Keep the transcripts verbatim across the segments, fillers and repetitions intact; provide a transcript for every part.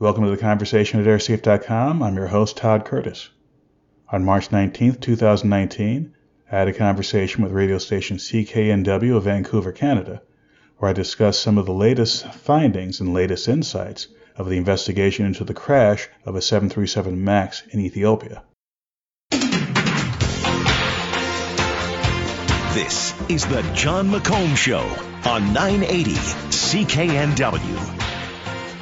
Welcome to the conversation at air safe dot com. I'm your host, Todd Curtis. On March nineteenth, two thousand nineteen, I had a conversation with radio station C K N W of Vancouver, Canada, where I discussed some of the latest findings and latest insights of the investigation into the crash of a seven thirty-seven MAX in Ethiopia. This is the John McComb Show on nine eighty C K N W.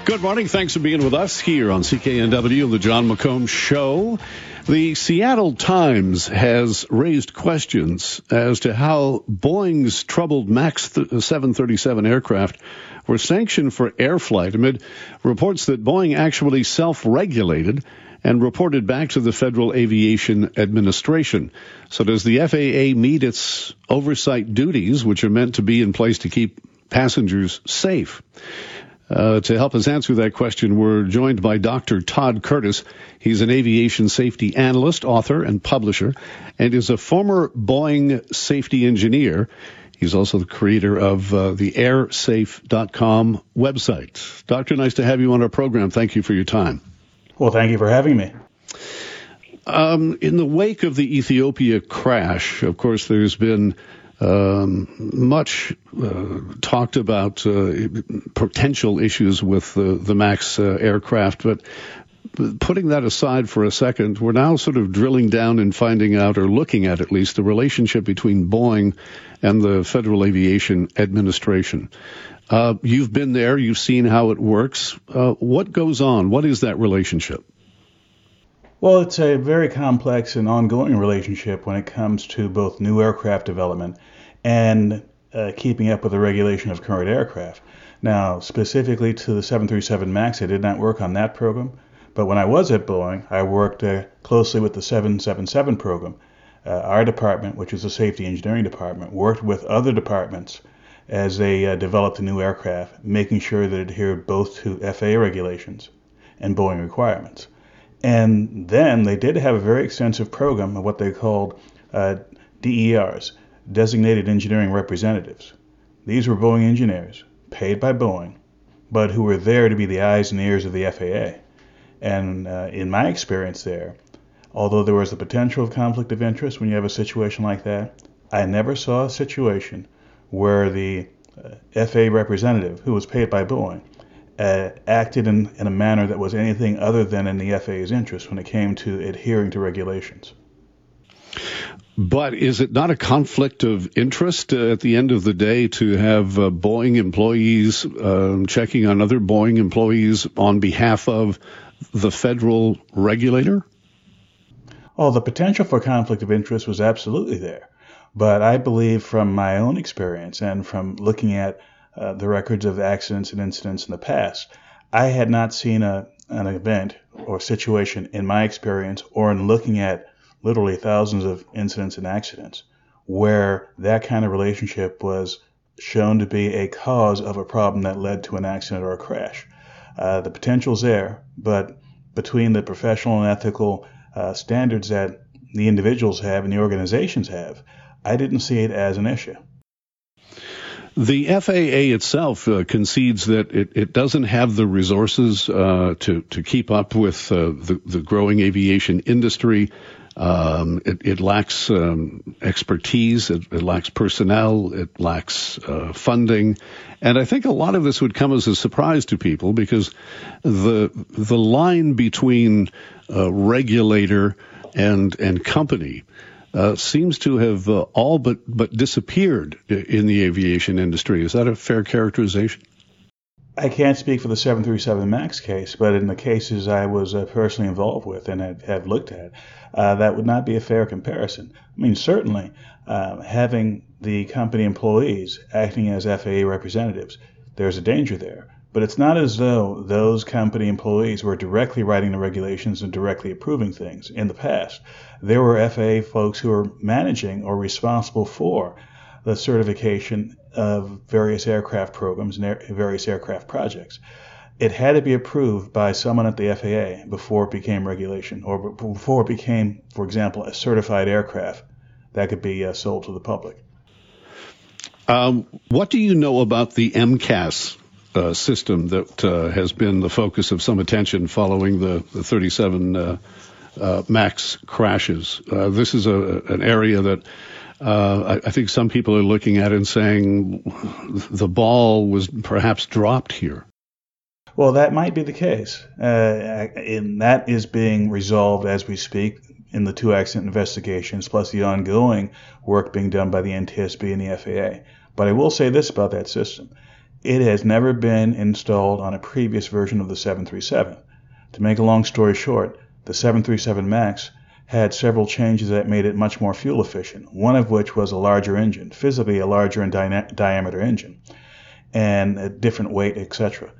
Good morning. Thanks for being with us here on C K N W and the John McComb Show. The Seattle Times has raised questions as to how Boeing's troubled MAX seven thirty-seven aircraft were sanctioned for air flight amid reports that Boeing actually self-regulated and reported back to the Federal Aviation Administration. So does the F A A meet its oversight duties, which are meant to be in place to keep passengers safe? Uh, to help us answer that question, we're joined by Doctor Todd Curtis. He's an aviation safety analyst, author, and publisher, and is a former Boeing safety engineer. He's also the creator of uh, the air safe dot com website. Doctor, nice to have you on our program. Thank you for your time. Well, thank you for having me. Um, in the wake of the Ethiopia crash, of course, there's been Um, much uh, talked about uh, potential issues with the, the MAX uh, aircraft, but putting that aside for a second, we're now sort of drilling down and finding out, or looking at at least, the relationship between Boeing and the Federal Aviation Administration. Uh, you've been there. You've seen how it works. Uh, what goes on? What is that relationship? Well, it's a very complex and ongoing relationship when it comes to both new aircraft development and uh, keeping up with the regulation of current aircraft. Now, specifically to the seven thirty-seven MAX, I did not work on that program, but when I was at Boeing, I worked uh, closely with the seven seventy-seven program. Uh, our department, which is the safety engineering department, worked with other departments as they uh, developed the new aircraft, making sure that it adhered both to F A A regulations and Boeing requirements. And then they did have a very extensive program of what they called uh, D E Rs, Designated Engineering Representatives. These were Boeing engineers, paid by Boeing, but who were there to be the eyes and ears of the F A A. And uh, in my experience there, although there was the potential of conflict of interest when you have a situation like that, I never saw a situation where the uh, F A A representative, who was paid by Boeing, Uh, acted in, in a manner that was anything other than in the F A A's interest when it came to adhering to regulations. But is it not a conflict of interest uh, at the end of the day to have uh, Boeing employees um, checking on other Boeing employees on behalf of the federal regulator? Oh, the potential for conflict of interest was absolutely there. But I believe from my own experience and from looking at Uh, the records of accidents and incidents in the past, I had not seen a an event or situation in my experience or in looking at literally thousands of incidents and accidents where that kind of relationship was shown to be a cause of a problem that led to an accident or a crash. Uh, the potential's there, but between the professional and ethical uh, standards that the individuals have and the organizations have, I didn't see it as an issue. The F A A itself uh, concedes that it, it doesn't have the resources uh, to, to keep up with uh, the, the growing aviation industry. Um, it, it lacks um, expertise, it, it lacks personnel, it lacks uh, funding. And I think a lot of this would come as a surprise to people because the the line between uh, regulator and, and company Uh, seems to have uh, all but, but disappeared in the aviation industry. Is that a fair characterization? I can't speak for the seven thirty-seven MAX case, but in the cases I was uh, personally involved with and have, have looked at, uh, that would not be a fair comparison. I mean, certainly uh, having the company employees acting as F A A representatives, there's a danger there. But it's not as though those company employees were directly writing the regulations and directly approving things. In the past, there were F A A folks who were managing or responsible for the certification of various aircraft programs and air, various aircraft projects. It had to be approved by someone at the F A A before it became regulation or before it became, for example, a certified aircraft that could be uh, sold to the public. Um, what do you know about the M C A S uh, system that uh, has been the focus of some attention following the, the thirty-seven uh, uh, MAX crashes. Uh, this is a, an area that uh, I, I think some people are looking at and saying the ball was perhaps dropped here. Well, that might be the case, uh, and that is being resolved as we speak in the two accident investigations, plus the ongoing work being done by the N T S B and the F A A. But I will say this about that system. It has never been installed on a previous version of the seven thirty-seven. To make a long story short, the seven thirty-seven MAX had several changes that made it much more fuel efficient, one of which was a larger engine, physically a larger in di- diameter engine, and a different weight, et cetera.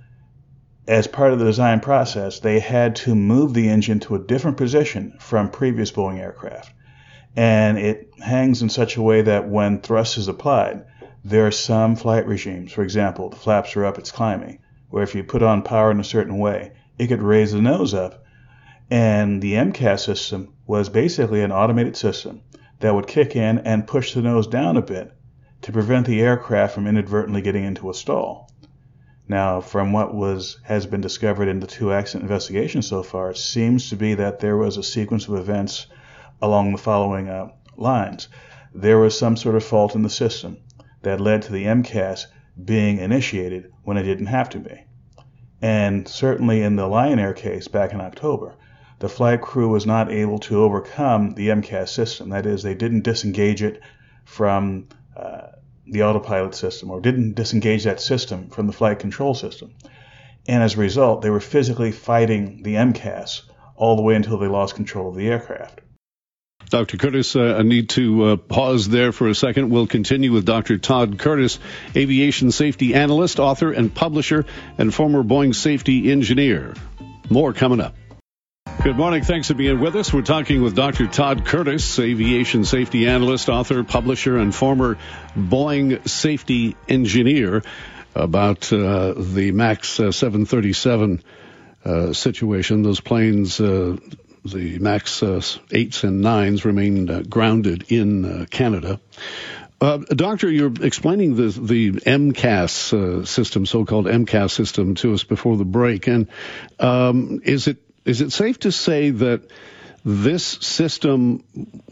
As part of the design process, they had to move the engine to a different position from previous Boeing aircraft. And it hangs in such a way that when thrust is applied, there are some flight regimes, for example, the flaps are up, it's climbing, where if you put on power in a certain way, it could raise the nose up. And the M C A S system was basically an automated system that would kick in and push the nose down a bit to prevent the aircraft from inadvertently getting into a stall. Now, from what was has been discovered in the two accident investigations so far, it seems to be that there was a sequence of events along the following uh, lines. There was some sort of fault in the system that led to the M C A S being initiated when it didn't have to be. And certainly in the Lion Air case back in October, the flight crew was not able to overcome the M C A S system. That is, they didn't disengage it from uh, the autopilot system, or didn't disengage that system from the flight control system. And as a result, they were physically fighting the M C A S all the way until they lost control of the aircraft. Doctor Curtis, uh, I need to uh, pause there for a second. We'll continue with Doctor Todd Curtis, aviation safety analyst, author and publisher, and former Boeing safety engineer. More coming up. Good morning. Thanks for being with us. We're talking with Doctor Todd Curtis, aviation safety analyst, author, publisher, and former Boeing safety engineer about uh, the MAX uh, seven thirty-seven uh, situation. Those planes, uh, the MAX uh, eights and nines, remain uh, grounded in uh, Canada. Uh, doctor, you're explaining the, the M C A S uh, system, so-called M C A S system, to us before the break. And um, is it Is it safe to say that this system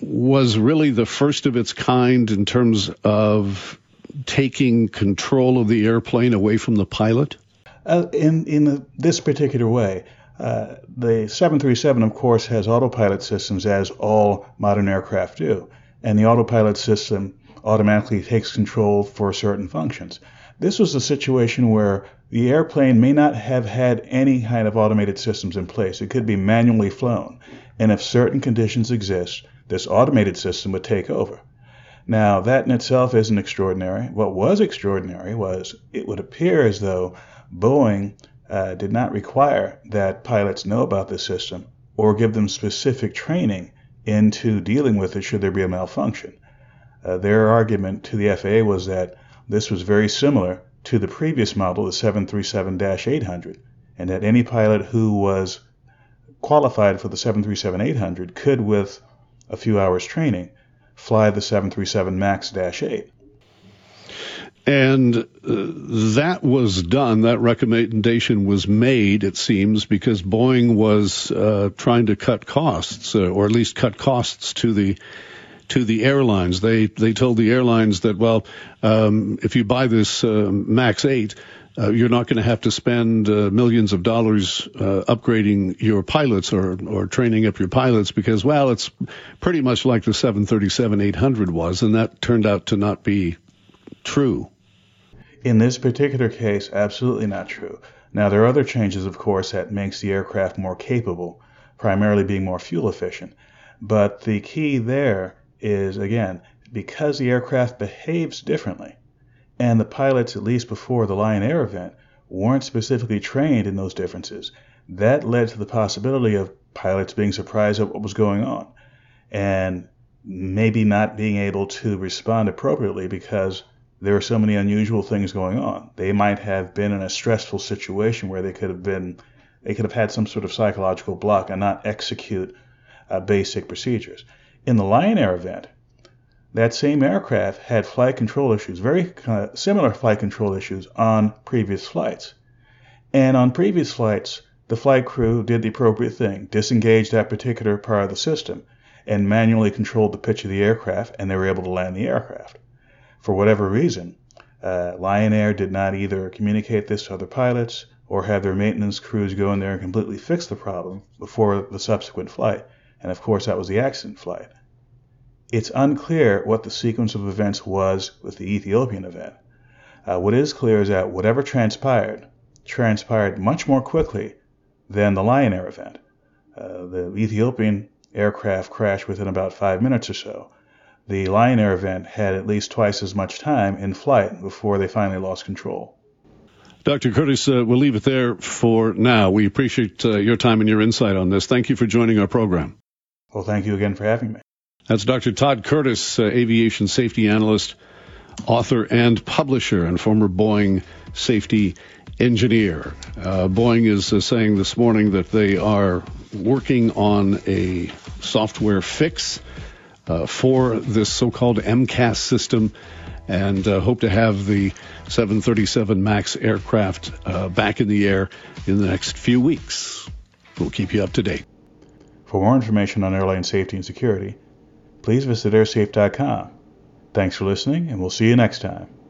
was really the first of its kind in terms of taking control of the airplane away from the pilot? Uh, in in the, this particular way, uh, the seven thirty-seven, of course, has autopilot systems, as all modern aircraft do. And the autopilot system automatically takes control for certain functions. This was a situation where the airplane may not have had any kind of automated systems in place. It could be manually flown. And if certain conditions exist, this automated system would take over. Now, that in itself isn't extraordinary. What was extraordinary was it would appear as though Boeing uh, did not require that pilots know about this system or give them specific training into dealing with it should there be a malfunction. Uh, their argument to the F A A was that this was very similar to the previous model, the seven thirty-seven eight hundred, and that any pilot who was qualified for the seven thirty-seven eight hundred could, with a few hours training, fly the seven thirty-seven MAX eight. And uh, that was done, that recommendation was made, it seems, because Boeing was uh, trying to cut costs, uh, or at least cut costs to the to the airlines. They they told the airlines that, well, um, if you buy this uh, MAX eight, uh, you're not going to have to spend uh, millions of dollars uh, upgrading your pilots or, or training up your pilots because, well, it's pretty much like the seven thirty-seven eight hundred was, and that turned out to not be true. In this particular case, absolutely not true. Now, there are other changes, of course, that makes the aircraft more capable, primarily being more fuel efficient. But the key there is, again, because the aircraft behaves differently, and the pilots, at least before the Lion Air event, weren't specifically trained in those differences, that led to the possibility of pilots being surprised at what was going on, and maybe not being able to respond appropriately because there were so many unusual things going on. They might have been in a stressful situation where they could have been, they could have had some sort of psychological block and not execute uh, basic procedures. In the Lion Air event, that same aircraft had flight control issues, very uh, similar flight control issues on previous flights. And on previous flights, the flight crew did the appropriate thing, disengaged that particular part of the system, and manually controlled the pitch of the aircraft, and they were able to land the aircraft. For whatever reason, uh, Lion Air did not either communicate this to other pilots or have their maintenance crews go in there and completely fix the problem before the subsequent flight. And of course, that was the accident flight. It's unclear what the sequence of events was with the Ethiopian event. Uh, what is clear is that whatever transpired, transpired much more quickly than the Lion Air event. Uh, the Ethiopian aircraft crashed within about five minutes or so. The Lion Air event had at least twice as much time in flight before they finally lost control. Doctor Curtis, uh, we'll leave it there for now. We appreciate uh, your time and your insight on this. Thank you for joining our program. Well, thank you again for having me. That's Doctor Todd Curtis, uh, aviation safety analyst, author and publisher, and former Boeing safety engineer. Uh, Boeing is uh, saying this morning that they are working on a software fix uh, for this so-called M C A S system, and uh, hope to have the seven thirty-seven MAX aircraft uh, back in the air in the next few weeks. We'll keep you up to date. For more information on airline safety and security, please visit air safe dot com. Thanks for listening, and we'll see you next time.